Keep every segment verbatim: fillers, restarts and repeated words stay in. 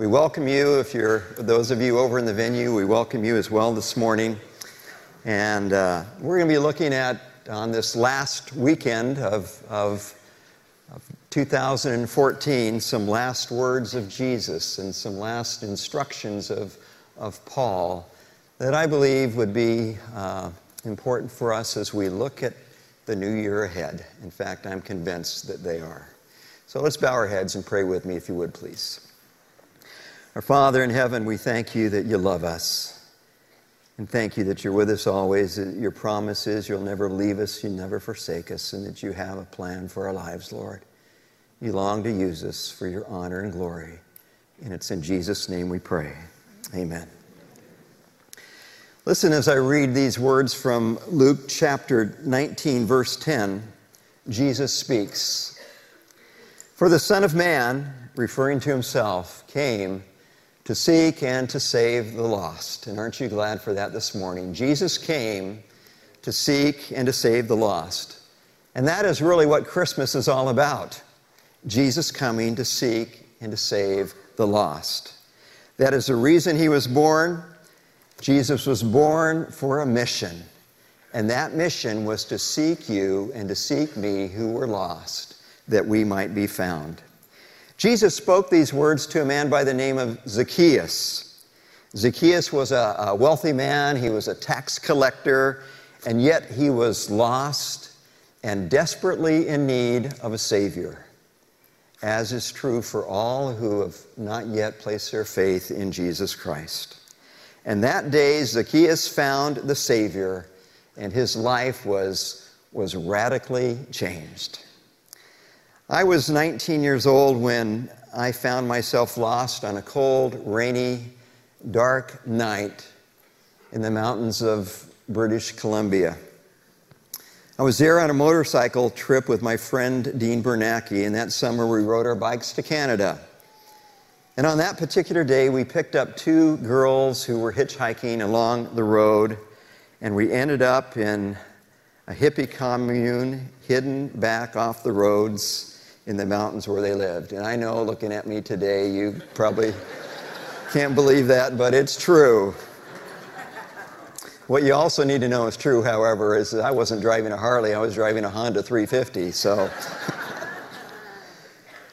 We welcome you. If you're, those of you over in the venue, we welcome you as well this morning. And uh, we're going to be looking at, on this last weekend of, of, of two thousand fourteen, some last words of Jesus and some last instructions of, of Paul that I believe would be uh, important for us as we look at the new year ahead. In fact, I'm convinced that they are. So let's bow our heads and pray with me, if you would, please. Our Father in heaven, we thank you that you love us. And thank you that you're with us always, that your promise is you'll never leave us, you'll never forsake us, and that you have a plan for our lives, Lord. You long to use us for your honor and glory. And it's in Jesus' name we pray. Amen. Listen as I read these words from Luke chapter nineteen, verse ten. Jesus speaks. For the Son of Man, referring to himself, came to seek and to save the lost. And aren't you glad for that this morning? Jesus came to seek and to save the lost. And that is really what Christmas is all about. Jesus coming to seek and to save the lost. That is the reason he was born. Jesus was born for a mission. And that mission was to seek you and to seek me who were lost, that we might be found. Jesus spoke these words to a man by the name of Zacchaeus. Zacchaeus was a, a wealthy man. He was a tax collector, and yet he was lost and desperately in need of a Savior, as is true for all who have not yet placed their faith in Jesus Christ. And that day, Zacchaeus found the Savior, and his life was, was radically changed. I was nineteen years old when I found myself lost on a cold, rainy, dark night in the mountains of British Columbia. I was there on a motorcycle trip with my friend Dean Bernacki, and that summer we rode our bikes to Canada. And on that particular day, we picked up two girls who were hitchhiking along the road, and we ended up in a hippie commune hidden back off the roads in the mountains where they lived. And I know, looking at me today, you probably can't believe that, but it's true. What you also need to know is true, however, is that I wasn't driving a Harley, I was driving a Honda three fifty, so.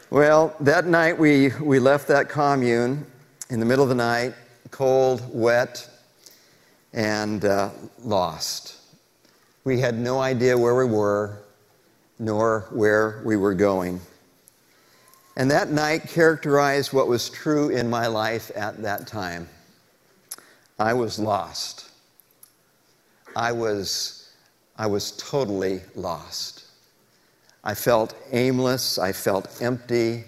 Well, that night we, we left that commune in the middle of the night, cold, wet, and uh, lost. We had no idea where we were, nor where we were going. And that night characterized what was true in my life at that time. I was lost. I was, I was totally lost. I felt aimless. I felt empty.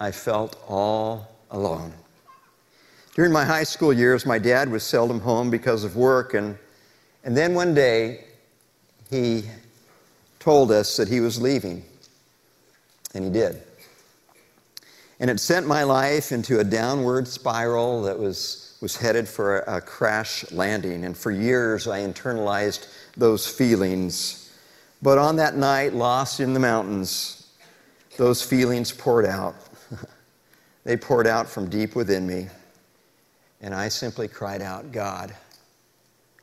I felt all alone. During my high school years, my dad was seldom home because of work. And, and then one day, he told us that he was leaving. And he did. And it sent my life into a downward spiral that was was headed for a crash landing, and for years I internalized those feelings. But on that night, lost in the mountains, those feelings poured out. They poured out from deep within me, and I simply cried out, God,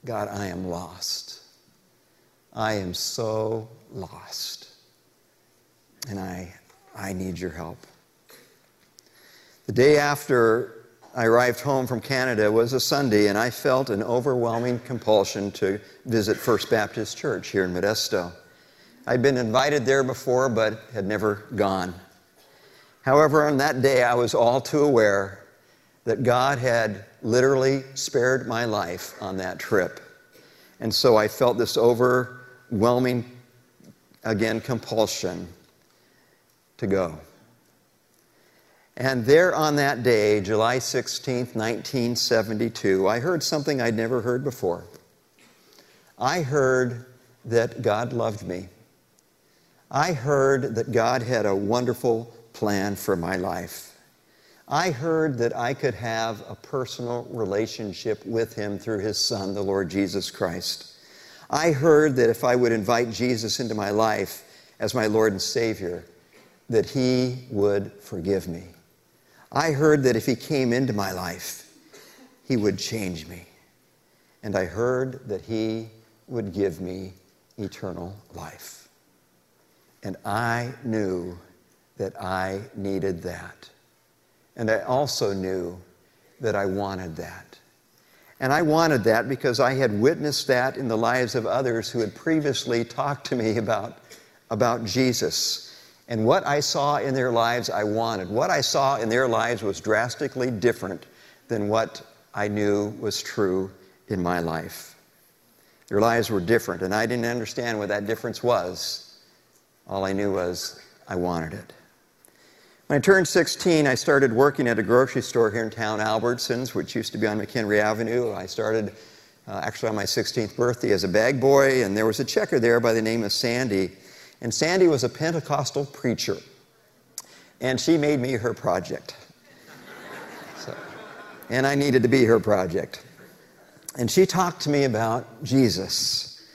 God, I am lost. I am so lost, and I, I need your help. The day after I arrived home from Canada was a Sunday, and I felt an overwhelming compulsion to visit First Baptist Church here in Modesto. I'd been invited there before, but had never gone. However, on that day, I was all too aware that God had literally spared my life on that trip. And so I felt this overwhelming, again, compulsion to go. And there on that day, July sixteenth, nineteen seventy-two, I heard something I'd never heard before. I heard that God loved me. I heard that God had a wonderful plan for my life. I heard that I could have a personal relationship with him through his Son, the Lord Jesus Christ. I heard that if I would invite Jesus into my life as my Lord and Savior, that he would forgive me. I heard that if he came into my life, he would change me. And I heard that he would give me eternal life. And I knew that I needed that. And I also knew that I wanted that. And I wanted that because I had witnessed that in the lives of others who had previously talked to me about, about Jesus. And what I saw in their lives, I wanted. What I saw in their lives was drastically different than what I knew was true in my life. Their lives were different, and I didn't understand what that difference was. All I knew was I wanted it. When I turned sixteen, I started working at a grocery store here in town, Albertsons, which used to be on McHenry Avenue. I started uh, actually on my sixteenth birthday as a bag boy, and there was a checker there by the name of Sandy. And Sandy was a Pentecostal preacher, and she made me her project. So, and I needed to be her project. And she talked to me about Jesus.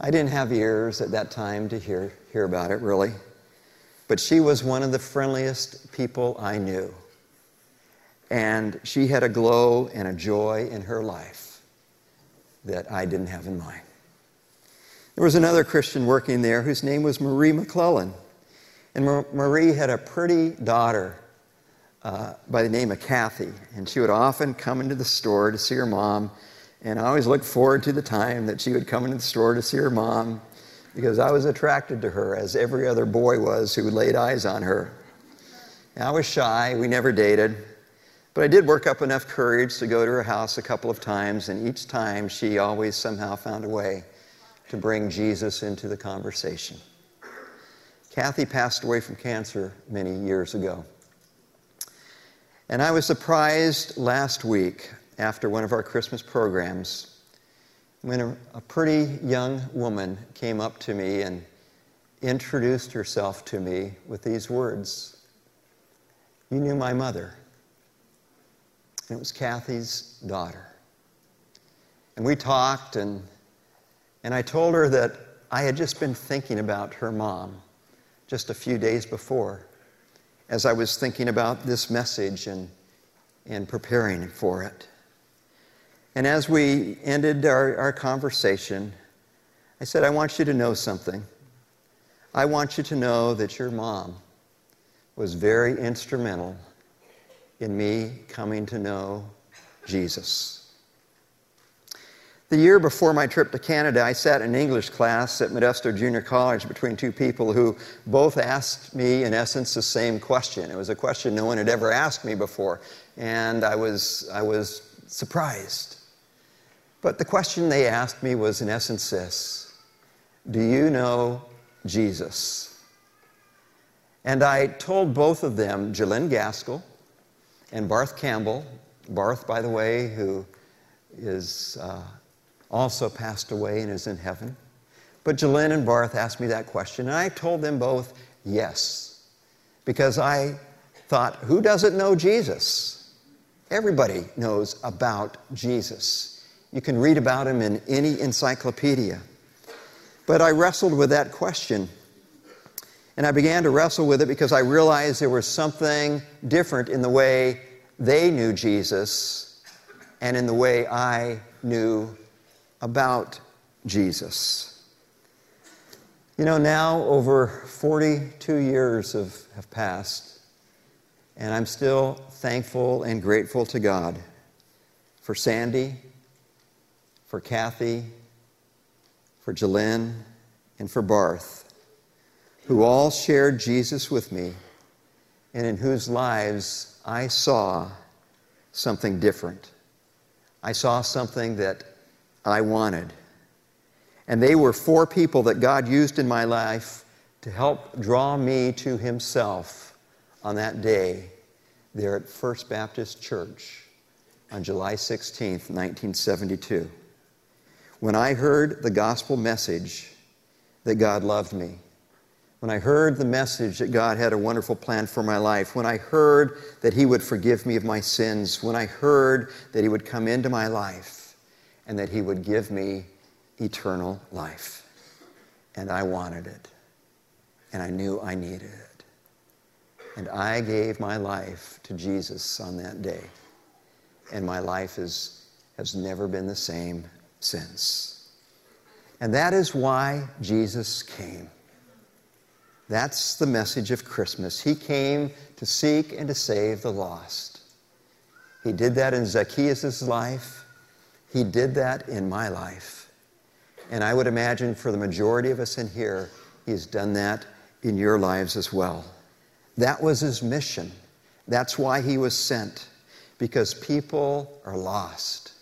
I didn't have ears at that time to hear, hear about it, really. But she was one of the friendliest people I knew. And she had a glow and a joy in her life that I didn't have in mine. There was another Christian working there whose name was Marie McClellan. And Marie had a pretty daughter uh, by the name of Kathy. And she would often come into the store to see her mom. And I always looked forward to the time that she would come into the store to see her mom, because I was attracted to her, as every other boy was who laid eyes on her. And I was shy. We never dated. But I did work up enough courage to go to her house a couple of times, and each time she always somehow found a way to bring Jesus into the conversation. Kathy passed away from cancer many years ago. And I was surprised last week, after one of our Christmas programs, when a, a pretty young woman came up to me and introduced herself to me with these words. You knew my mother. And it was Kathy's daughter. And we talked, and, and I told her that I had just been thinking about her mom just a few days before as I was thinking about this message and, and preparing for it. And as we ended our, our conversation, I said, I want you to know something. I want you to know that your mom was very instrumental in me coming to know Jesus. The year before my trip to Canada, I sat in English class at Modesto Junior College between two people who both asked me, in essence, the same question. It was a question no one had ever asked me before, and I was, I was surprised. But the question they asked me was, in essence, this: do you know Jesus? And I told both of them, Jalynne Gaskell and Barth Campbell, Barth, by the way, who is uh, also passed away and is in heaven. But Jalynne and Barth asked me that question, and I told them both yes, because I thought, who doesn't know Jesus? Everybody knows about Jesus. You can read about him in any encyclopedia. But I wrestled with that question. And I began to wrestle with it because I realized there was something different in the way they knew Jesus and in the way I knew about Jesus. You know, now over forty-two years have, have passed, and I'm still thankful and grateful to God for Sandy, for Kathy, for Jalynne, and for Barth, who all shared Jesus with me and in whose lives I saw something different. I saw something that I wanted. And they were four people that God used in my life to help draw me to himself on that day there at First Baptist Church on July sixteenth, nineteen seventy-two. When I heard the gospel message that God loved me, when I heard the message that God had a wonderful plan for my life, when I heard that he would forgive me of my sins, when I heard that he would come into my life and that he would give me eternal life. And I wanted it. And I knew I needed it. And I gave my life to Jesus on that day. And my life is, has never been the same since. And that is why Jesus came. That's the message of Christmas. He came to seek and to save the lost. He did that in Zacchaeus' life. He did that in my life. And I would imagine for the majority of us in here, he's done that in your lives as well. That was his mission. That's why he was sent. Because people are lost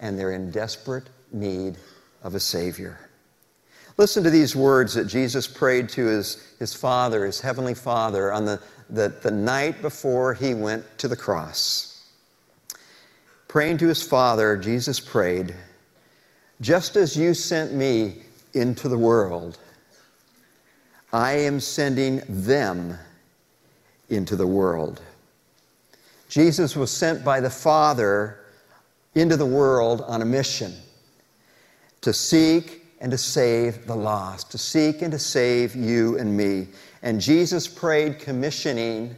and they're in desperate need of a Savior. Listen to these words that Jesus prayed to his, his Father, his Heavenly Father, on the, the, the night before he went to the cross. Praying to his Father, Jesus prayed, "Just as you sent me into the world, I am sending them into the world." Jesus was sent by the Father into the world on a mission to seek and to save the lost, to seek and to save you and me. And Jesus prayed, commissioning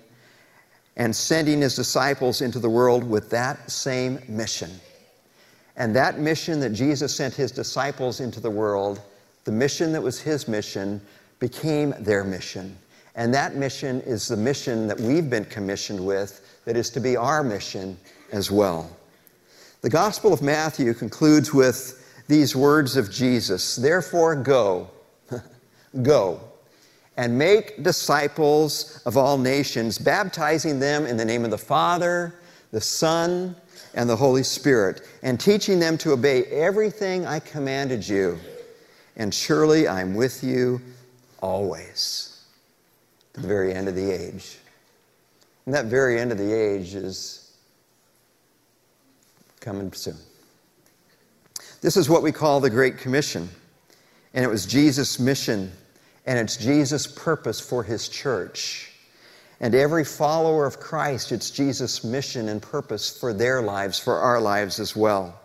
and sending his disciples into the world with that same mission. And that mission that Jesus sent his disciples into the world, the mission that was his mission, became their mission. And that mission is the mission that we've been commissioned with, that is to be our mission as well. The Gospel of Matthew concludes with these words of Jesus, "Therefore go, go, and make disciples of all nations, baptizing them in the name of the Father, the Son, and the Holy Spirit, and teaching them to obey everything I commanded you. And surely I'm with you always, to the very end of the age." And that very end of the age is coming soon. This is what we call the Great Commission. And it was Jesus' mission. And it's Jesus' purpose for his church. And every follower of Christ, it's Jesus' mission and purpose for their lives, for our lives as well.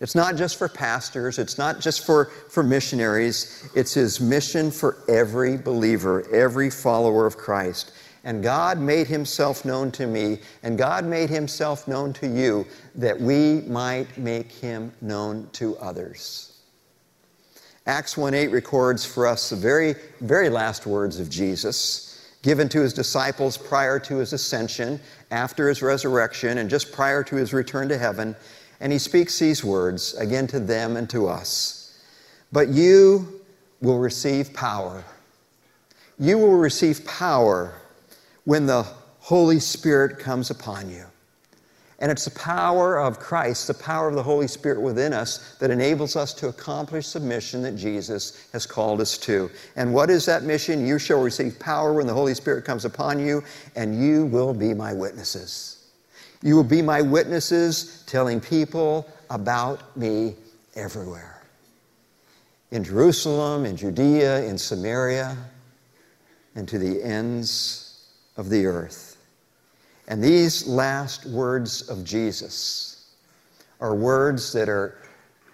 It's not just for pastors. It's not just for, for missionaries. It's his mission for every believer, every follower of Christ. And God made himself known to me, and God made himself known to you, that we might make him known to others. Acts one eight records for us the very, very last words of Jesus, given to his disciples prior to his ascension, after his resurrection, and just prior to his return to heaven. And he speaks these words, again to them and to us. "But you will receive power. You will receive power when the Holy Spirit comes upon you." And it's the power of Christ, the power of the Holy Spirit within us, that enables us to accomplish the mission that Jesus has called us to. And what is that mission? "You shall receive power when the Holy Spirit comes upon you, and you will be my witnesses." You will be my witnesses, telling people about me everywhere. In Jerusalem, in Judea, in Samaria, and to the ends of the earth. And these last words of Jesus are words that are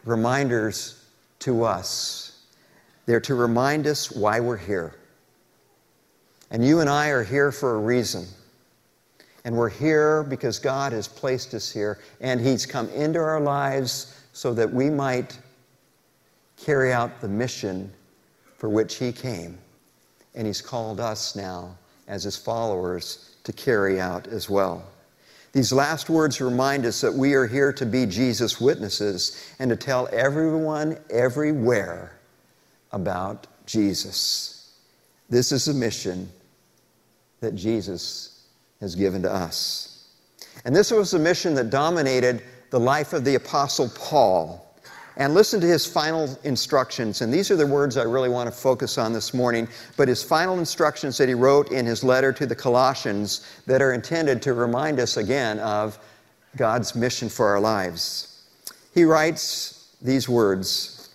reminders to us. They're to remind us why we're here. And you and I are here for a reason. And we're here because God has placed us here, and he's come into our lives so that we might carry out the mission for which he came. And he's called us now as his followers to carry out as well. These last words remind us that we are here to be Jesus' witnesses and to tell everyone everywhere about Jesus. This is the mission that Jesus has given to us. And this was the mission that dominated the life of the Apostle Paul. And listen to his final instructions. And these are the words I really want to focus on this morning. But his final instructions that he wrote in his letter to the Colossians that are intended to remind us again of God's mission for our lives. He writes these words,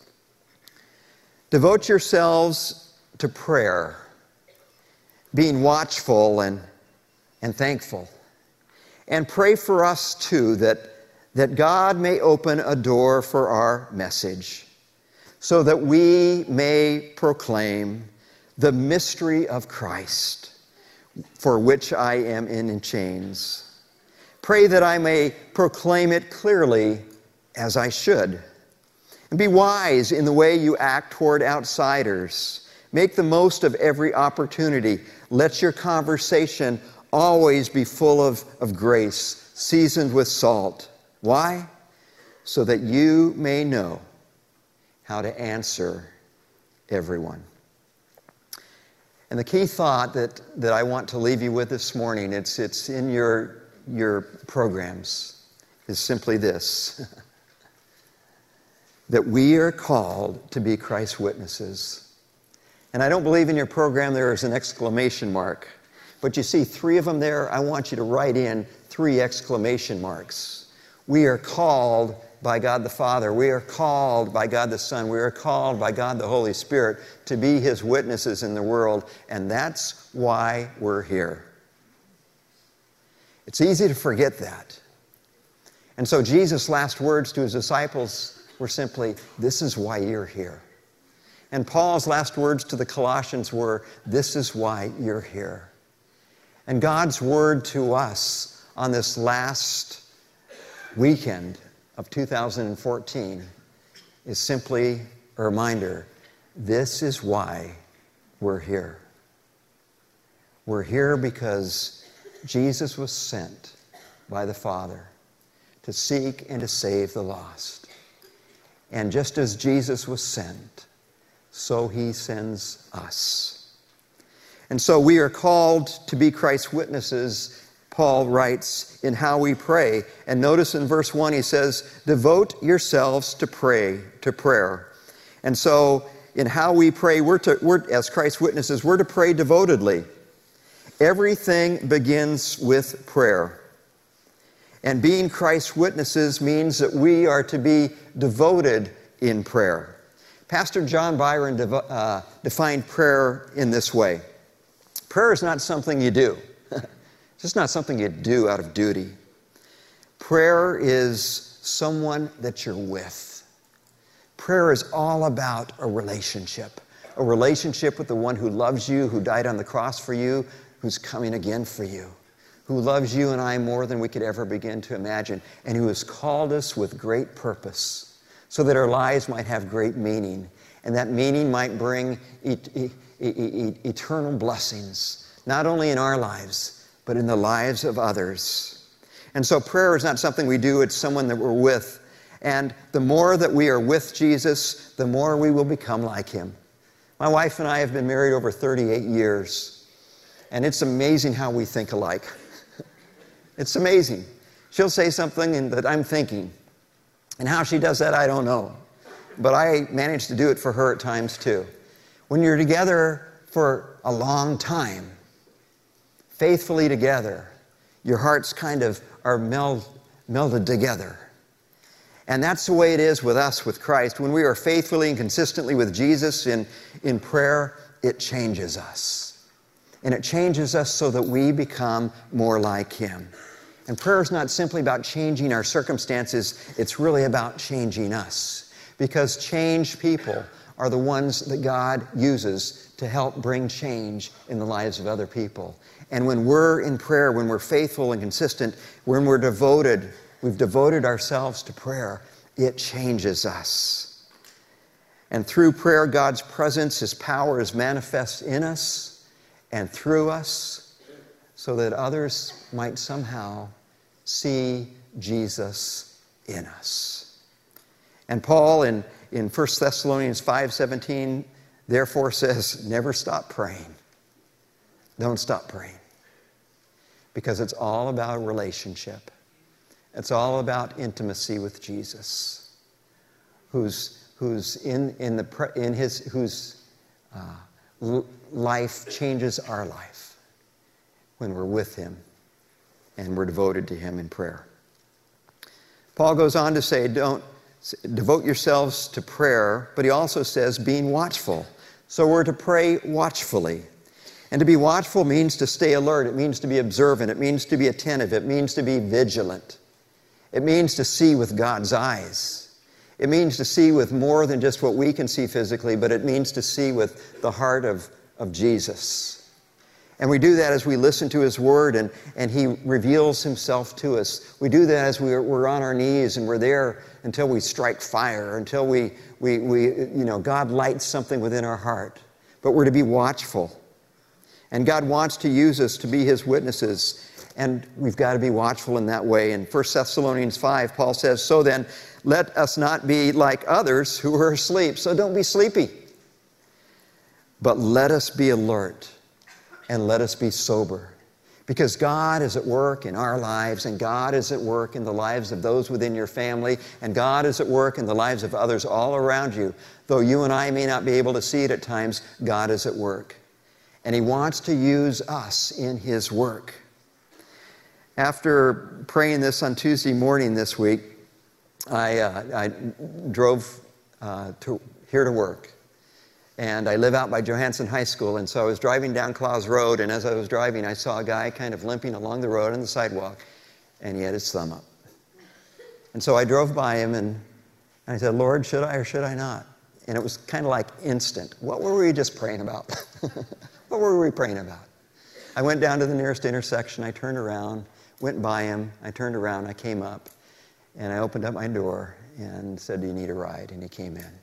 "Devote yourselves to prayer, being watchful and, and thankful. And pray for us, too, that that God may open a door for our message, so that we may proclaim the mystery of Christ, for which I am in chains. Pray that I may proclaim it clearly as I should. And be wise in the way you act toward outsiders. Make the most of every opportunity. Let your conversation always be full of, of grace, seasoned with salt. Why? So that you may know how to answer everyone. And the key thought that, that I want to leave you with this morning, it's, it's in your, your programs, is simply this. That we are called to be Christ's witnesses. And I don't believe in your program there is an exclamation mark. But you see three of them there. I want you to write in three exclamation marks. We are called by God the Father. We are called by God the Son. We are called by God the Holy Spirit to be His witnesses in the world. And that's why we're here. It's easy to forget that. And so Jesus' last words to His disciples were simply, this is why you're here. And Paul's last words to the Colossians were, this is why you're here. And God's word to us on this last weekend of two thousand fourteen is simply a reminder, this is why we're here. We're here because Jesus was sent by the Father to seek and to save the lost. And just as Jesus was sent, so He sends us. And so we are called to be Christ's witnesses. Paul writes in how we pray. And notice in verse one, he says, devote yourselves to pray, to prayer. And so in how we pray, we're to, we're, as Christ's witnesses, we're to pray devotedly. Everything begins with prayer. And being Christ's witnesses means that we are to be devoted in prayer. Pastor John Byron dev- uh, defined prayer in this way. Prayer is not something you do. It's not something you do out of duty. Prayer is someone that you're with. Prayer is all about a relationship. A relationship with the one who loves you, who died on the cross for you, who's coming again for you, who loves you and I more than we could ever begin to imagine, and who has called us with great purpose so that our lives might have great meaning, and that meaning might bring et- et- et- et- eternal blessings, not only in our lives, but in the lives of others. And so prayer is not something we do, it's someone that we're with. And the more that we are with Jesus, the more we will become like Him. My wife and I have been married over thirty-eight years, and it's amazing how we think alike. It's amazing. She'll say something that I'm thinking, and how she does that, I don't know. But I manage to do it for her at times too. When you're together for a long time, faithfully together, your hearts kind of are meld, melded together. And that's the way it is with us, with Christ. When we are faithfully and consistently with Jesus in, in prayer, it changes us. And it changes us so that we become more like Him. And prayer is not simply about changing our circumstances, it's really about changing us. Because changed people are the ones that God uses to help bring change in the lives of other people. And when we're in prayer, when we're faithful and consistent, when we're devoted, we've devoted ourselves to prayer, it changes us. And through prayer, God's presence, His power is manifest in us and through us so that others might somehow see Jesus in us. And Paul in, in First Thessalonians five seventeen, therefore says, never stop praying. Don't stop praying. Because it's all about a relationship. It's all about intimacy with Jesus, who's who's in in the in his whose uh, l- life changes our life when we're with Him and we're devoted to Him in prayer. Paul goes on to say, "Don't devote yourselves to prayer," but he also says, "Being watchful." So we're to pray watchfully. And to be watchful means to stay alert. It means to be observant. It means to be attentive. It means to be vigilant. It means to see with God's eyes. It means to see with more than just what we can see physically, but it means to see with the heart of, of Jesus. And we do that as we listen to his word and, and he reveals himself to us. We do that as we're, we're on our knees and we're there until we strike fire, until we, we, we, you know, God lights something within our heart. But we're to be watchful. And God wants to use us to be his witnesses. And we've got to be watchful in that way. In First Thessalonians five, Paul says, "So then, let us not be like others who are asleep." So don't be sleepy. "But let us be alert and let us be sober." Because God is at work in our lives, and God is at work in the lives of those within your family, and God is at work in the lives of others all around you. Though you and I may not be able to see it at times, God is at work. And he wants to use us in his work. After praying this on Tuesday morning this week, I, uh, I drove uh, to, here to work. And I live out by Johansson High School, and so I was driving down Claus Road, and as I was driving, I saw a guy kind of limping along the road on the sidewalk, and he had his thumb up. And so I drove by him, and, and I said, "Lord, should I or should I not?" And it was kind of like instant. What were we just praying about? What were we praying about? I went down to the nearest intersection, I turned around, went by him, I turned around, I came up, and I opened up my door and said, "Do you need a ride?" And he came in.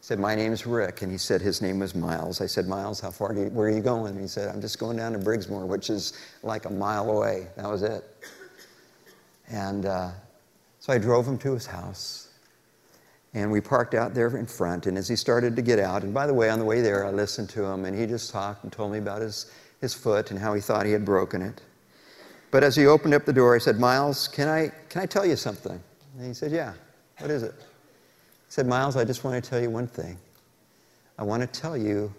I said, "My name's Rick," and he said his name was Miles. I said, "Miles, how far? Do you, where are you going?" And he said, "I'm just going down to Briggsmore," which is like a mile away. That was it. And uh, so I drove him to his house, and we parked out there in front. And as he started to get out, and by the way, on the way there, I listened to him, and he just talked and told me about his, his foot and how he thought he had broken it. But as he opened up the door, I said, "Miles, can I can I tell you something?" And he said, "Yeah, what is it?" He said, "Miles, I just want to tell you one thing. I want to tell you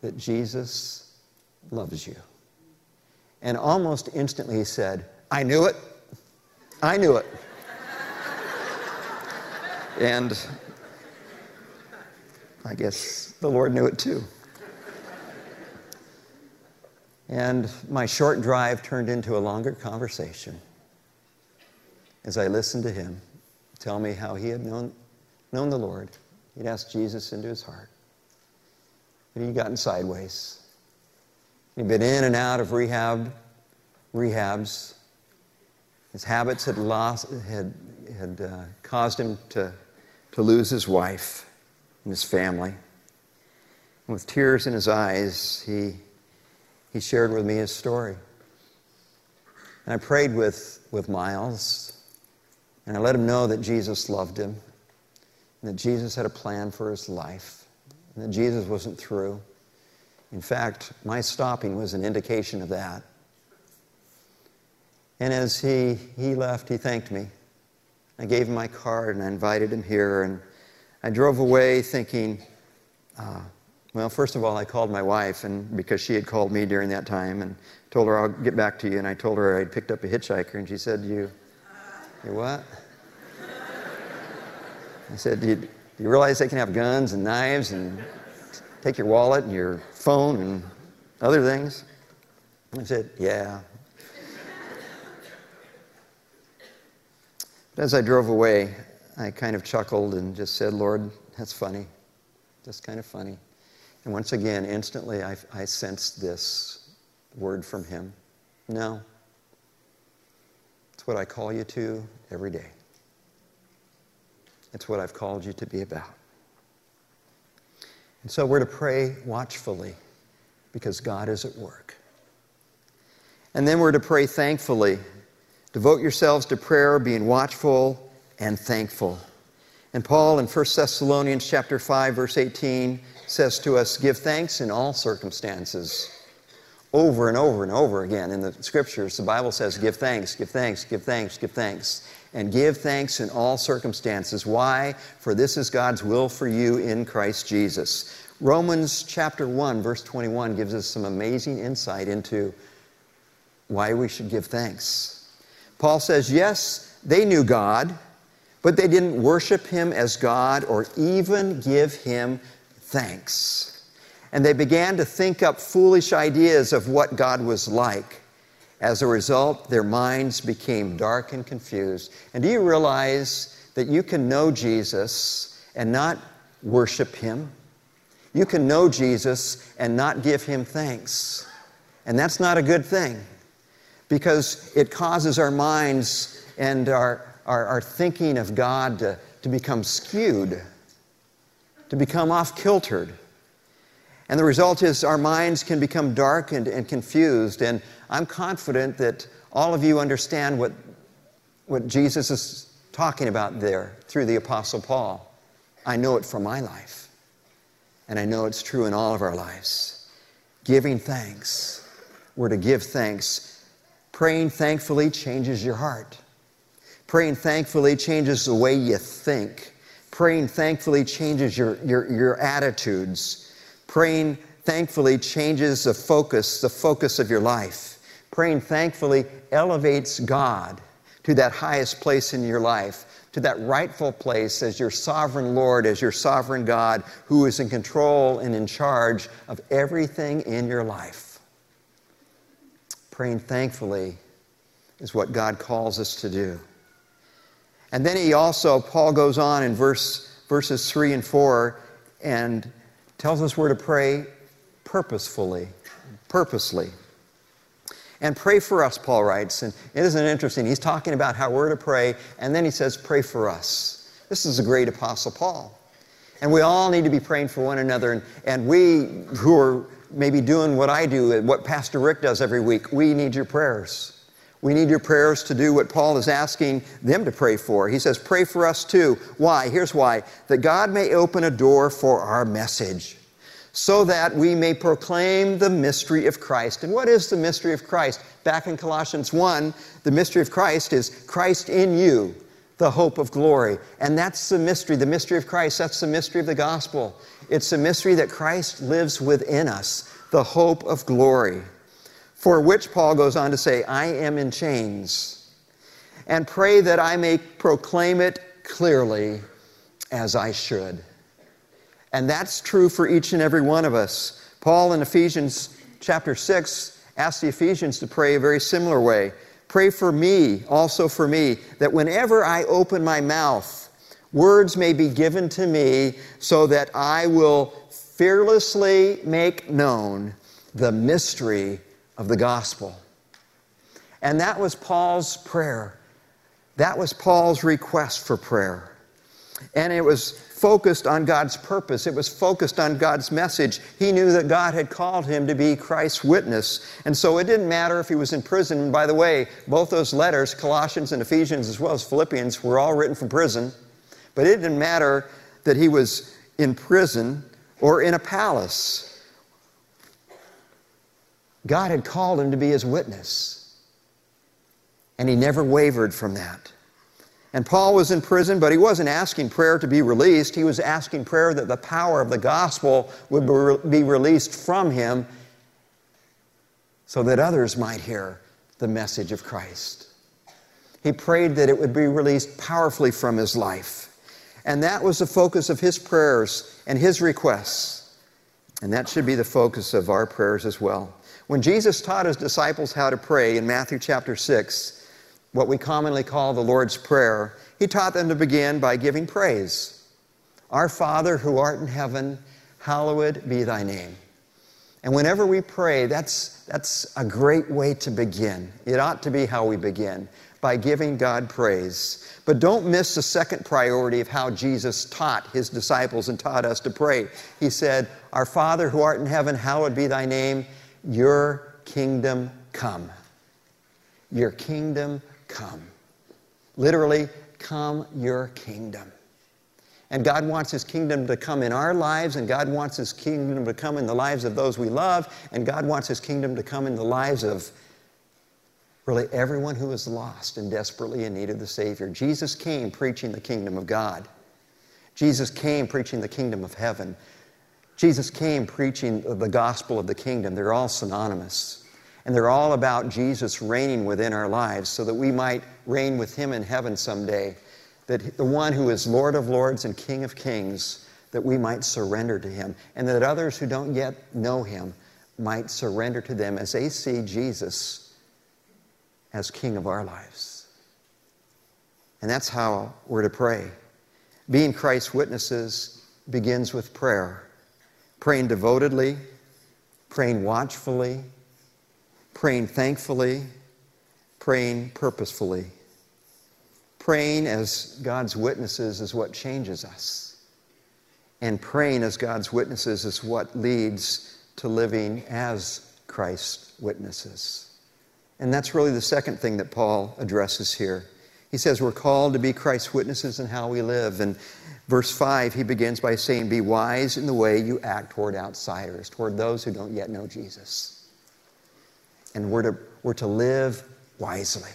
that Jesus loves you." And almost instantly he said, "I knew it. I knew it." And I guess the Lord knew it too. And my short drive turned into a longer conversation as I listened to him tell me how he had known known the Lord. He'd asked Jesus into his heart. But he'd gotten sideways. He'd been in and out of rehab, rehabs. His habits had lost, had had uh, caused him to, to lose his wife and his family. And with tears in his eyes, he, he shared with me his story. And I prayed with, with Miles, and I let him know that Jesus loved him, that Jesus had a plan for his life, and that Jesus wasn't through. In fact, my stopping was an indication of that. And as he, he left, he thanked me. I gave him my card, and I invited him here, and I drove away thinking, uh, well, first of all, I called my wife, and because she had called me during that time, and told her, "I'll get back to you," and I told her I'd picked up a hitchhiker, and she said, you, you what? I said, do you, do you realize they can have guns and knives and take your wallet and your phone and other things? I said, yeah. But as I drove away, I kind of chuckled and just said, "Lord, that's funny. Just kind of funny." And once again, instantly, I, I sensed this word from him. No. It's what I call you to every day. It's what I've called you to be about. And so we're to pray watchfully because God is at work. And then we're to pray thankfully. Devote yourselves to prayer, being watchful and thankful. And Paul in First Thessalonians chapter five, verse eighteen says to us, "Give thanks in all circumstances." Over and over and over again in the scriptures, the Bible says, "Give thanks, give thanks, give thanks, give thanks. And give thanks in all circumstances." Why? For this is God's will for you in Christ Jesus. Romans chapter one, verse twenty-one gives us some amazing insight into why we should give thanks. Paul says, yes, they knew God, but they didn't worship him as God or even give him thanks. And they began to think up foolish ideas of what God was like. As a result, their minds became dark and confused. And do you realize that you can know Jesus and not worship him? You can know Jesus and not give him thanks. And that's not a good thing, because it causes our minds and our, our, our thinking of God to, to become skewed, to become off-kiltered. And the result is our minds can become darkened and confused. And I'm confident that all of you understand what, what Jesus is talking about there through the Apostle Paul. I know it from my life, and I know it's true in all of our lives. Giving thanks. We're to give thanks. Praying thankfully changes your heart. Praying thankfully changes the way you think. Praying thankfully changes your, your, your attitudes. Praying thankfully changes the focus, the focus of your life. Praying thankfully elevates God to that highest place in your life, to that rightful place as your sovereign Lord, as your sovereign God, who is in control and in charge of everything in your life. Praying thankfully is what God calls us to do. And then he also, Paul goes on in verse, verses three and four and tells us we're to pray purposefully, purposely. And pray for us, Paul writes. And isn't it interesting? He's talking about how we're to pray, and then he says, pray for us. This is the great Apostle Paul. And we all need to be praying for one another. And, and we who are maybe doing what I do, what Pastor Rick does every week, we need your prayers. We need your prayers to do what Paul is asking them to pray for. He says, pray for us too. Why? Here's why. That God may open a door for our message, so that we may proclaim the mystery of Christ. And what is the mystery of Christ? Back in Colossians one, the mystery of Christ is Christ in you, the hope of glory. And that's the mystery, the mystery of Christ. That's the mystery of the gospel. It's the mystery that Christ lives within us, the hope of glory, for which Paul goes on to say, I am in chains, and pray that I may proclaim it clearly as I should. And that's true for each and every one of us. Paul in Ephesians chapter six asks the Ephesians to pray a very similar way. Pray for me, also for me, that whenever I open my mouth, words may be given to me so that I will fearlessly make known the mystery of the gospel. And that was Paul's prayer. That was Paul's request for prayer. And it was focused on God's purpose. It was focused on God's message. He knew that God had called him to be Christ's witness. And so it didn't matter if he was in prison. And by the way, both those letters, Colossians and Ephesians, as well as Philippians, were all written from prison. But it didn't matter that he was in prison or in a palace. God had called him to be his witness. And he never wavered from that. And Paul was in prison, but he wasn't asking prayer to be released. He was asking prayer that the power of the gospel would be released from him so that others might hear the message of Christ. He prayed that it would be released powerfully from his life. And that was the focus of his prayers and his requests. And that should be the focus of our prayers as well. When Jesus taught his disciples how to pray in Matthew chapter six, what we commonly call the Lord's Prayer, he taught them to begin by giving praise. Our Father who art in heaven, hallowed be thy name. And whenever we pray, that's, that's a great way to begin. It ought to be how we begin, by giving God praise. But don't miss the second priority of how Jesus taught his disciples and taught us to pray. He said, our Father who art in heaven, hallowed be thy name. Your kingdom come. Your kingdom come. Come. Literally, come your kingdom. And God wants his kingdom to come in our lives, and God wants his kingdom to come in the lives of those we love, and God wants his kingdom to come in the lives of really everyone who is lost and desperately in need of the Savior. Jesus came preaching the kingdom of God. Jesus came preaching the kingdom of heaven. Jesus came preaching the gospel of the kingdom. They're all synonymous. And they're all about Jesus reigning within our lives so that we might reign with him in heaven someday. That the one who is Lord of lords and King of kings, that we might surrender to him. And that others who don't yet know him might surrender to them as they see Jesus as King of our lives. And that's how we're to pray. Being Christ's witnesses begins with prayer. Praying devotedly, praying watchfully, praying thankfully, praying purposefully. Praying as God's witnesses is what changes us. And praying as God's witnesses is what leads to living as Christ's witnesses. And that's really the second thing that Paul addresses here. He says we're called to be Christ's witnesses in how we live. And verse five, he begins by saying, be wise in the way you act toward outsiders, toward those who don't yet know Jesus. And we're to, we're to live wisely.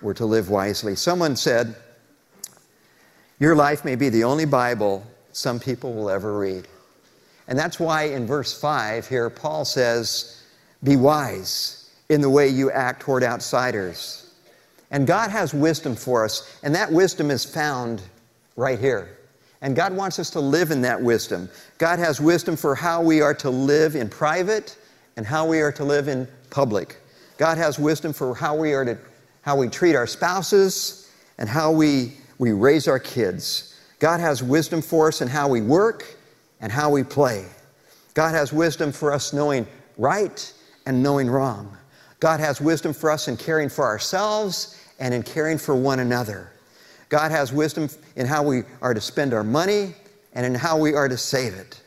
We're to live wisely. Someone said, your life may be the only Bible some people will ever read. And that's why in verse five here, Paul says, be wise in the way you act toward outsiders. And God has wisdom for us, and that wisdom is found right here. And God wants us to live in that wisdom. God has wisdom for how we are to live in private and how we are to live in public. God has wisdom for how we are to, how we treat our spouses and how we, we raise our kids. God has wisdom for us in how we work and how we play. God has wisdom for us knowing right and knowing wrong. God has wisdom for us in caring for ourselves and in caring for one another. God has wisdom in how we are to spend our money and in how we are to save it.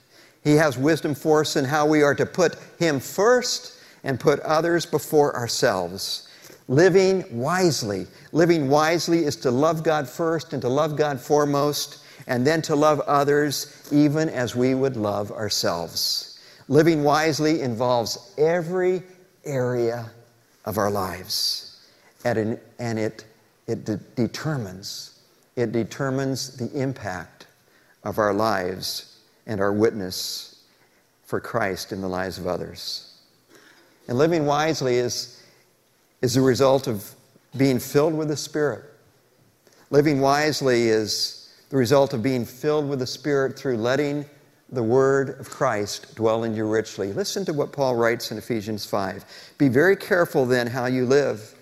He has wisdom for us in how we are to put Him first and put others before ourselves. Living wisely. Living wisely is to love God first and to love God foremost, and then to love others even as we would love ourselves. Living wisely involves every area of our lives, and it, it de- determines, it determines the impact of our lives and our witness for Christ in the lives of others. And living wisely is, is the result of being filled with the Spirit. Living wisely is the result of being filled with the Spirit through letting the word of Christ dwell in you richly. Listen to what Paul writes in Ephesians five. Be very careful then how you live,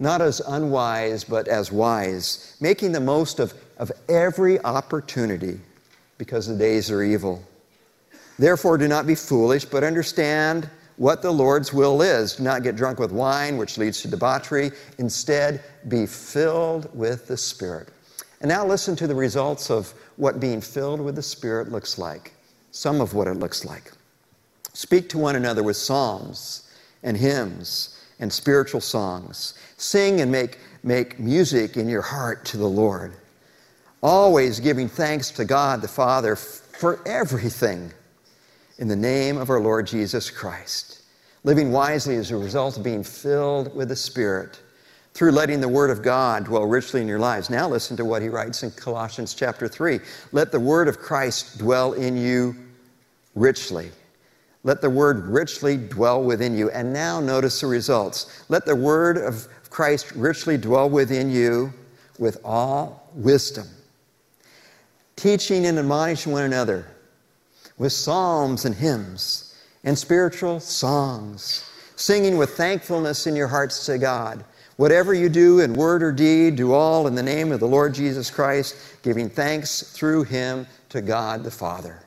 not as unwise but as wise, making the most of, of every opportunity because the days are evil. Therefore do not be foolish, but understand what the Lord's will is. Do not get drunk with wine, which leads to debauchery. Instead, be filled with the Spirit. And now listen to the results of what being filled with the Spirit looks like. Some of what it looks like. Speak to one another with psalms and hymns and spiritual songs. Sing and make, make music in your heart to the Lord. Always giving thanks to God the Father for everything in the name of our Lord Jesus Christ. Living wisely is a result of being filled with the Spirit, through letting the word of God dwell richly in your lives. Now listen to what he writes in Colossians chapter three. Let the word of Christ dwell in you richly. Let the word richly dwell within you. And now notice the results. Let the word of Christ richly dwell within you with all wisdom, teaching and admonishing one another with psalms and hymns and spiritual songs, singing with thankfulness in your hearts to God. Whatever you do in word or deed, do all in the name of the Lord Jesus Christ, giving thanks through Him to God the Father.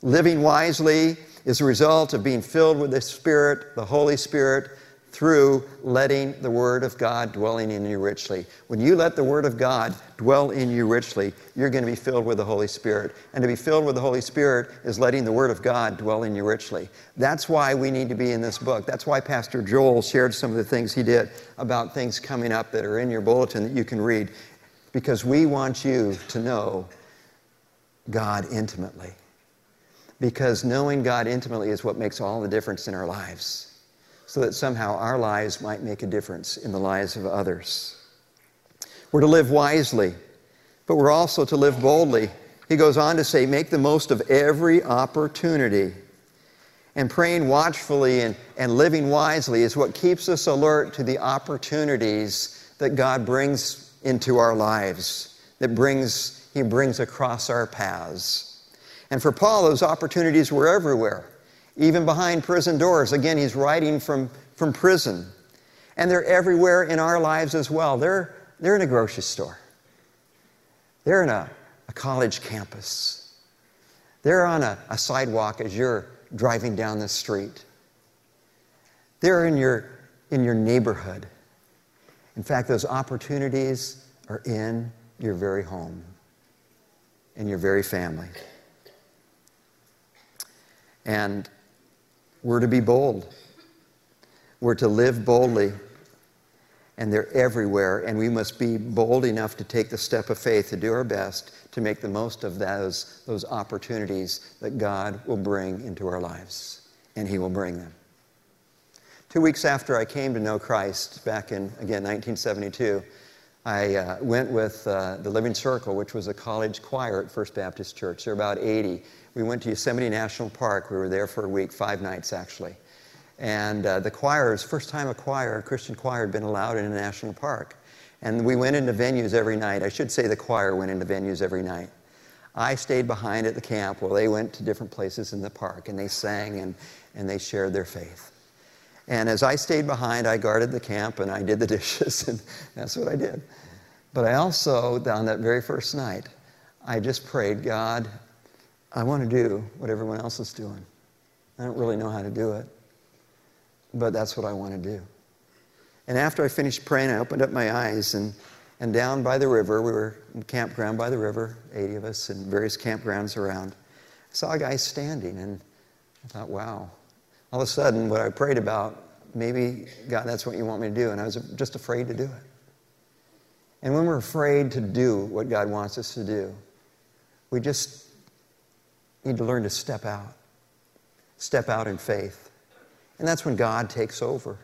Living wisely is a result of being filled with the Spirit, the Holy Spirit, through letting the word of God dwelling in you richly. When you let the word of God dwell in you richly, you're going to be filled with the Holy Spirit. And to be filled with the Holy Spirit is letting the word of God dwell in you richly. That's why we need to be in this book. That's why Pastor Joel shared some of the things he did about things coming up that are in your bulletin that you can read, because we want you to know God intimately. Because knowing God intimately is what makes all the difference in our lives, so that somehow our lives might make a difference in the lives of others. We're to live wisely, but we're also to live boldly. He goes on to say, make the most of every opportunity. And praying watchfully and, and living wisely is what keeps us alert to the opportunities that God brings into our lives, that brings He brings across our paths. And for Paul, those opportunities were everywhere. Even behind prison doors. Again, he's writing from, from prison. And they're everywhere in our lives as well. They're, they're in a grocery store. They're in a, a college campus. They're on a, a sidewalk as you're driving down the street. They're in your, in your neighborhood. In fact, those opportunities are in your very home, in your very family. And we're to be bold. We're to live boldly. And they're everywhere. And we must be bold enough to take the step of faith, to do our best to make the most of those, those opportunities that God will bring into our lives. And He will bring them. Two weeks after I came to know Christ, back in, again, nineteen seventy-two, I uh, went with uh, the Living Circle, which was a college choir at First Baptist Church. There were about eighty. We went to Yosemite National Park. We were there for a week, five nights actually. And uh, the choir, it was the first time a choir, a Christian choir, had been allowed in a national park. And we went into venues every night. I should say the choir went into venues every night. I stayed behind at the camp while they went to different places in the park, and they sang and, and they shared their faith. And as I stayed behind, I guarded the camp and I did the dishes, and that's what I did. But I also, on that very first night, I just prayed, God, I want to do what everyone else is doing. I don't really know how to do it, but that's what I want to do. And after I finished praying, I opened up my eyes, and, and down by the river, we were in a campground by the river, eighty of us, and various campgrounds around. I saw a guy standing, and I thought, wow. All of a sudden, what I prayed about, maybe, God, that's what you want me to do, and I was just afraid to do it. And when we're afraid to do what God wants us to do, we just need to learn to step out. Step out in faith. And that's when God takes over,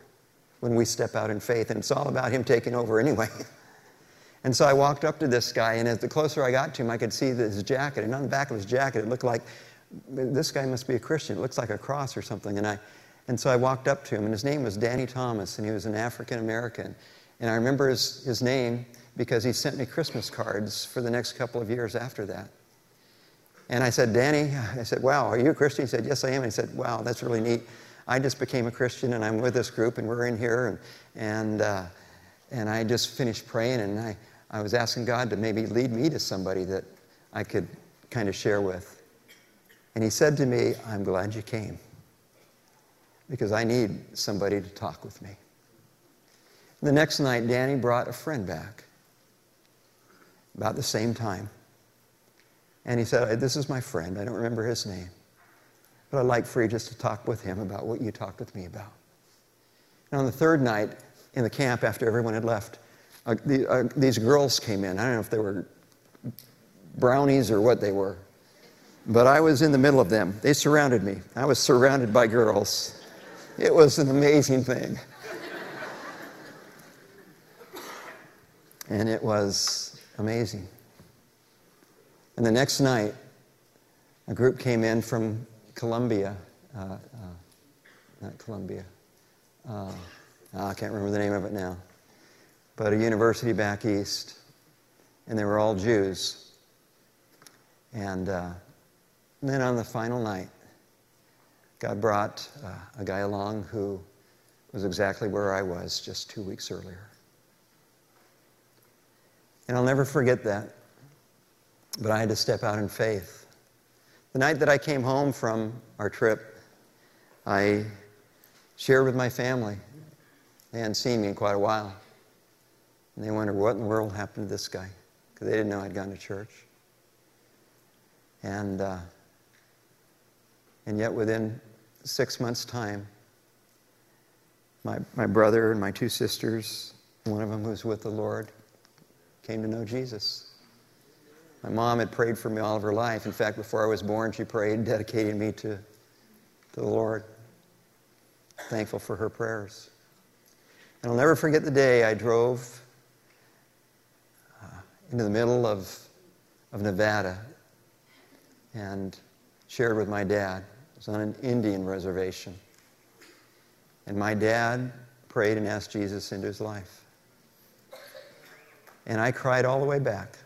when we step out in faith. And it's all about Him taking over anyway. And so I walked up to this guy, and as the closer I got to him, I could see his jacket. And on the back of his jacket, it looked like, this guy must be a Christian. It looks like a cross or something. And I, and so I walked up to him, and his name was Danny Thomas, and he was an African-American. And I remember his, his name because he sent me Christmas cards for the next couple of years after that. And I said, Danny, I said, wow, are you a Christian? He said, yes, I am. And I said, wow, that's really neat. I just became a Christian, and I'm with this group, and we're in here, and and uh, and I just finished praying, and I, I was asking God to maybe lead me to somebody that I could kind of share with. And He said to me, I'm glad you came, because I need somebody to talk with me. The next night, Danny brought a friend back about the same time. And he said, this is my friend. I don't remember his name. But I'd like for you just to talk with him about what you talked with me about. And on the third night in the camp, after everyone had left, uh, the, uh, these girls came in. I don't know if they were brownies or what they were. But I was in the middle of them. They surrounded me. I was surrounded by girls. It was an amazing thing. And it was amazing. And the next night, a group came in from Colombia, uh, uh, not Colombia, uh, I can't remember the name of it now, but a university back east, and they were all Jews. And, uh, and then on the final night, God brought uh, a guy along who was exactly where I was just two weeks earlier. And I'll never forget that, but I had to step out in faith. The night that I came home from our trip, I shared with my family. They hadn't seen me in quite a while. And they wondered, what in the world happened to this guy? Because they didn't know I'd gone to church. And, uh, and yet within six months' time, my, my brother and my two sisters, one of them who was with the Lord, came to know Jesus. My mom had prayed for me all of her life. In fact, before I was born, she prayed, dedicated me to, to the Lord. Thankful for her prayers. And I'll never forget the day I drove uh, into the middle of, of Nevada and shared with my dad. It was on an Indian reservation. And my dad prayed and asked Jesus into his life. And I cried all the way back.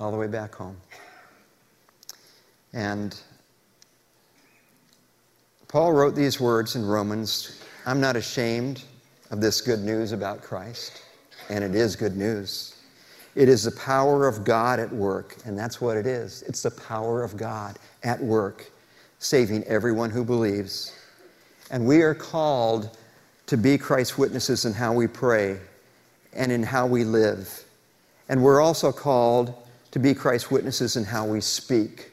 all the way back home. And Paul wrote these words in Romans, I'm not ashamed of this good news about Christ, and it is good news. It is the power of God at work, and that's what it is. It's the power of God at work, saving everyone who believes. And we are called to be Christ's witnesses in how we pray and in how we live. And we're also called to be Christ's witnesses in how we speak.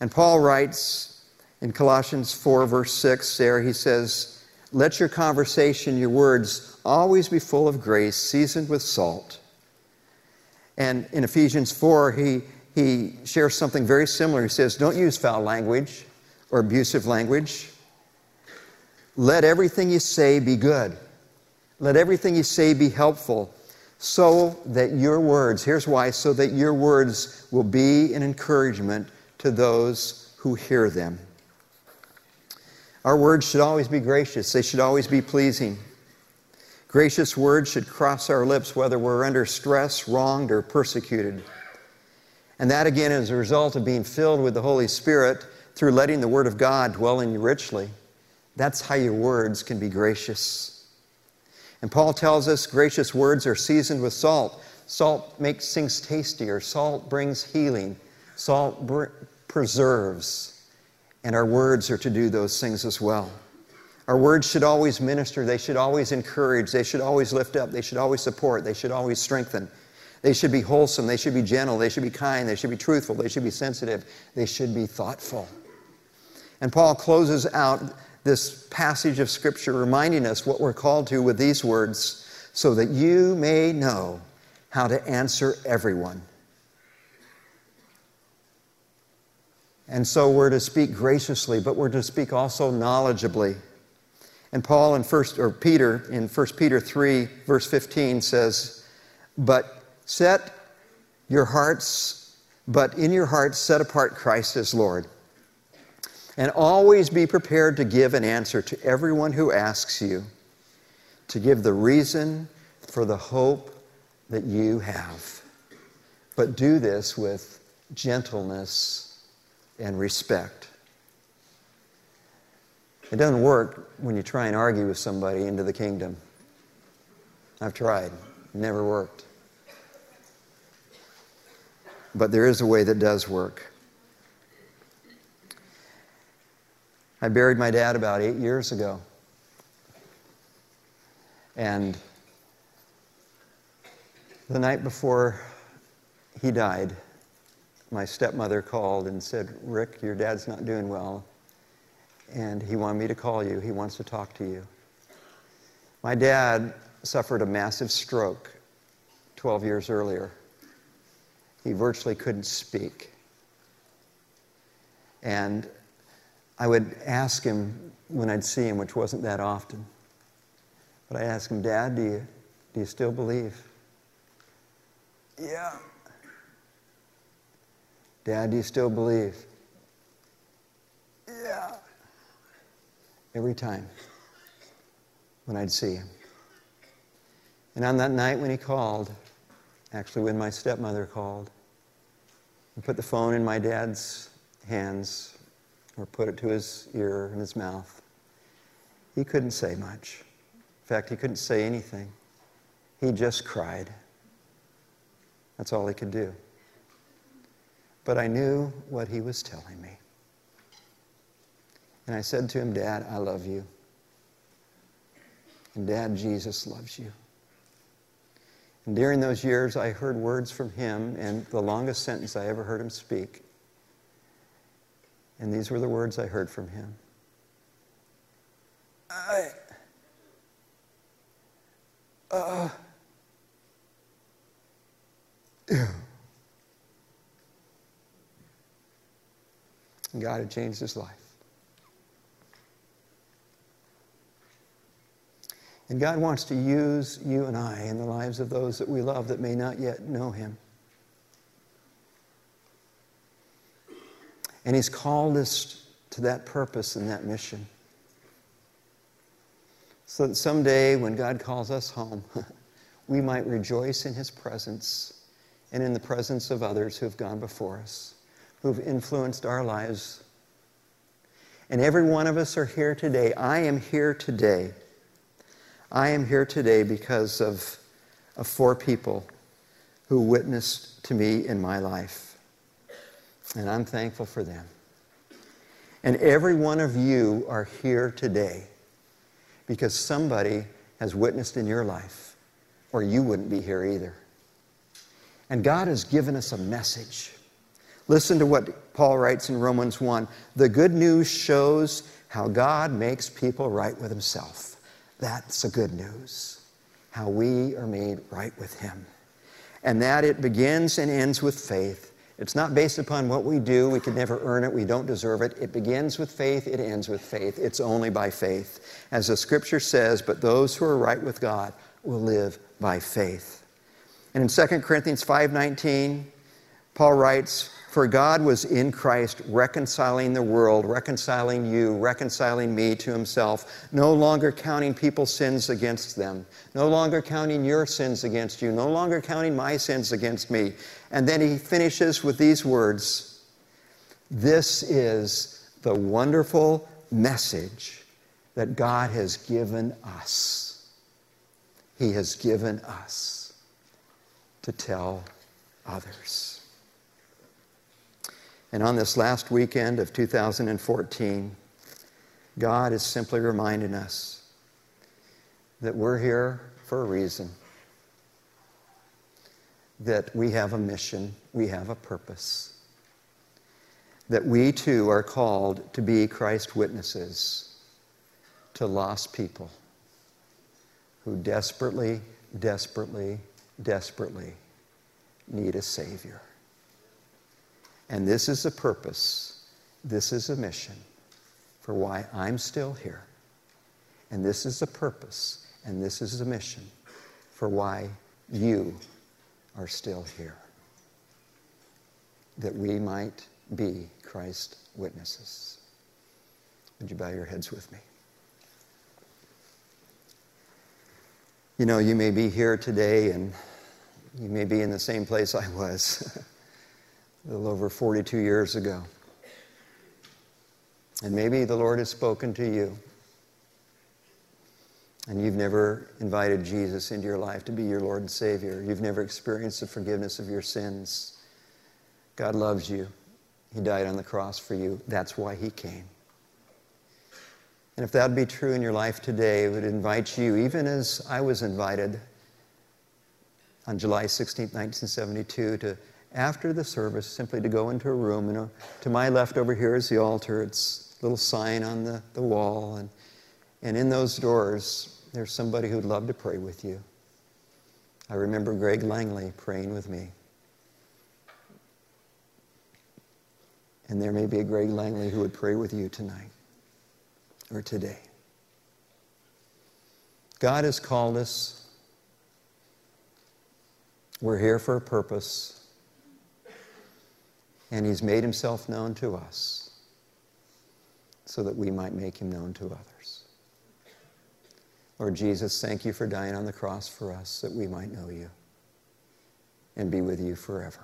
And Paul writes in Colossians four, verse six there, he says, "Let your conversation, your words, always be full of grace, seasoned with salt." And in Ephesians four, he, he shares something very similar. He says, "Don't use foul language or abusive language. Let everything you say be good. Let everything you say be helpful, so that your words," here's why, "so that your words will be an encouragement to those who hear them." Our words should always be gracious. They should always be pleasing. Gracious words should cross our lips whether we're under stress, wronged, or persecuted. And that, again, is a result of being filled with the Holy Spirit through letting the Word of God dwell in you richly. That's how your words can be gracious. And Paul tells us gracious words are seasoned with salt. Salt makes things tastier. Salt brings healing. Salt br- preserves. And our words are to do those things as well. Our words should always minister. They should always encourage. They should always lift up. They should always support. They should always strengthen. They should be wholesome. They should be gentle. They should be kind. They should be truthful. They should be sensitive. They should be thoughtful. And Paul closes out this passage of Scripture reminding us what we're called to with these words, "so that you may know how to answer everyone." And so we're to speak graciously, but we're to speak also knowledgeably. And Paul in first or Peter in First Peter three verse fifteen says, "But set your hearts, but in your hearts set apart Christ as Lord. And always be prepared to give an answer to everyone who asks you, to give the reason for the hope that you have. But do this with gentleness and respect." It doesn't work when you try and argue with somebody into the kingdom. I've tried. Never worked. But there is a way that does work. I buried my dad about eight years ago. And the night before he died, my stepmother called and said, "Rick, your dad's not doing well, and he wanted me to call you. He wants to talk to you." My dad suffered a massive stroke twelve years earlier. He virtually couldn't speak. And I would ask him when I'd see him, which wasn't that often, but I'd ask him, "Dad, do you, do you still believe?" "Yeah." "Dad, do you still believe?" "Yeah." Every time when I'd see him. And on that night when he called, actually when my stepmother called, I put the phone in my dad's hands, or put it to his ear and his mouth. He couldn't say much. In fact, he couldn't say anything. He just cried. That's all he could do. But I knew what he was telling me. And I said to him, "Dad, I love you. And Dad, Jesus loves you." And during those years, I heard words from him, and the longest sentence I ever heard him speak, and these were the words I heard from him: I, uh, God had changed his life. And God wants to use you and I in the lives of those that we love that may not yet know him. And he's called us to that purpose and that mission. So that someday when God calls us home, we might rejoice in his presence and in the presence of others who've gone before us, who've influenced our lives. And every one of us are here today. I am here today. I am here today because of, of four people who witnessed to me in my life. And I'm thankful for them. And every one of you are here today because somebody has witnessed in your life, or you wouldn't be here either. And God has given us a message. Listen to what Paul writes in Romans one. The good news shows how God makes people right with himself. That's the good news. How we are made right with him. And that it begins and ends with faith. It's not based upon what we do. We could never earn it. We don't deserve it. It begins with faith. It ends with faith. It's only by faith. As the scripture says, but those who are right with God will live by faith. And in Second Corinthians five nineteen, Paul writes, for God was in Christ reconciling the world, reconciling you, reconciling me to himself, no longer counting people's sins against them, no longer counting your sins against you, no longer counting my sins against me. And then he finishes with these words, this is the wonderful message that God has given us. He has given us to tell others. And on this last weekend of two thousand fourteen, God is simply reminding us that we're here for a reason, that we have a mission, we have a purpose, that we too are called to be Christ witnesses to lost people who desperately, desperately, desperately need a Savior. And this is a purpose, this is a mission for why I'm still here. And this is a purpose, and this is a mission for why you are still here. That we might be Christ witnesses. Would you bow your heads with me? You know, you may be here today, and you may be in the same place I was. A little over forty-two years ago. And maybe the Lord has spoken to you, and you've never invited Jesus into your life to be your Lord and Savior. You've never experienced the forgiveness of your sins. God loves you. He died on the cross for you. That's why he came. And if that would be true in your life today, it would invite you, even as I was invited on July sixteenth, nineteen seventy-two, to after the service, simply to go into a room. And to my left over here is the altar. It's a little sign on the, the wall. And, and in those doors, there's somebody who'd love to pray with you. I remember Greg Langley praying with me. And there may be a Greg Langley who would pray with you tonight or today. God has called us. We're here for a purpose. And he's made himself known to us so that we might make him known to others. Lord Jesus, thank you for dying on the cross for us that we might know you and be with you forever.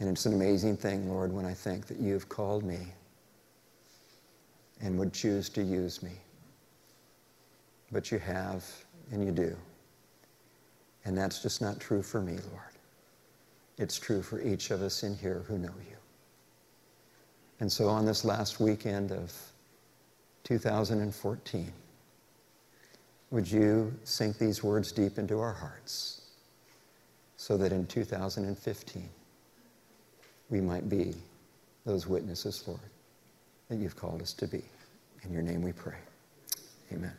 And it's an amazing thing, Lord, when I think that you have called me and would choose to use me. But you have and you do. And that's just not true for me, Lord. It's true for each of us in here who know you. And so on this last weekend of two thousand fourteen, would you sink these words deep into our hearts so that in two thousand fifteen, we might be those witnesses, Lord, that you've called us to be. In your name we pray. Amen.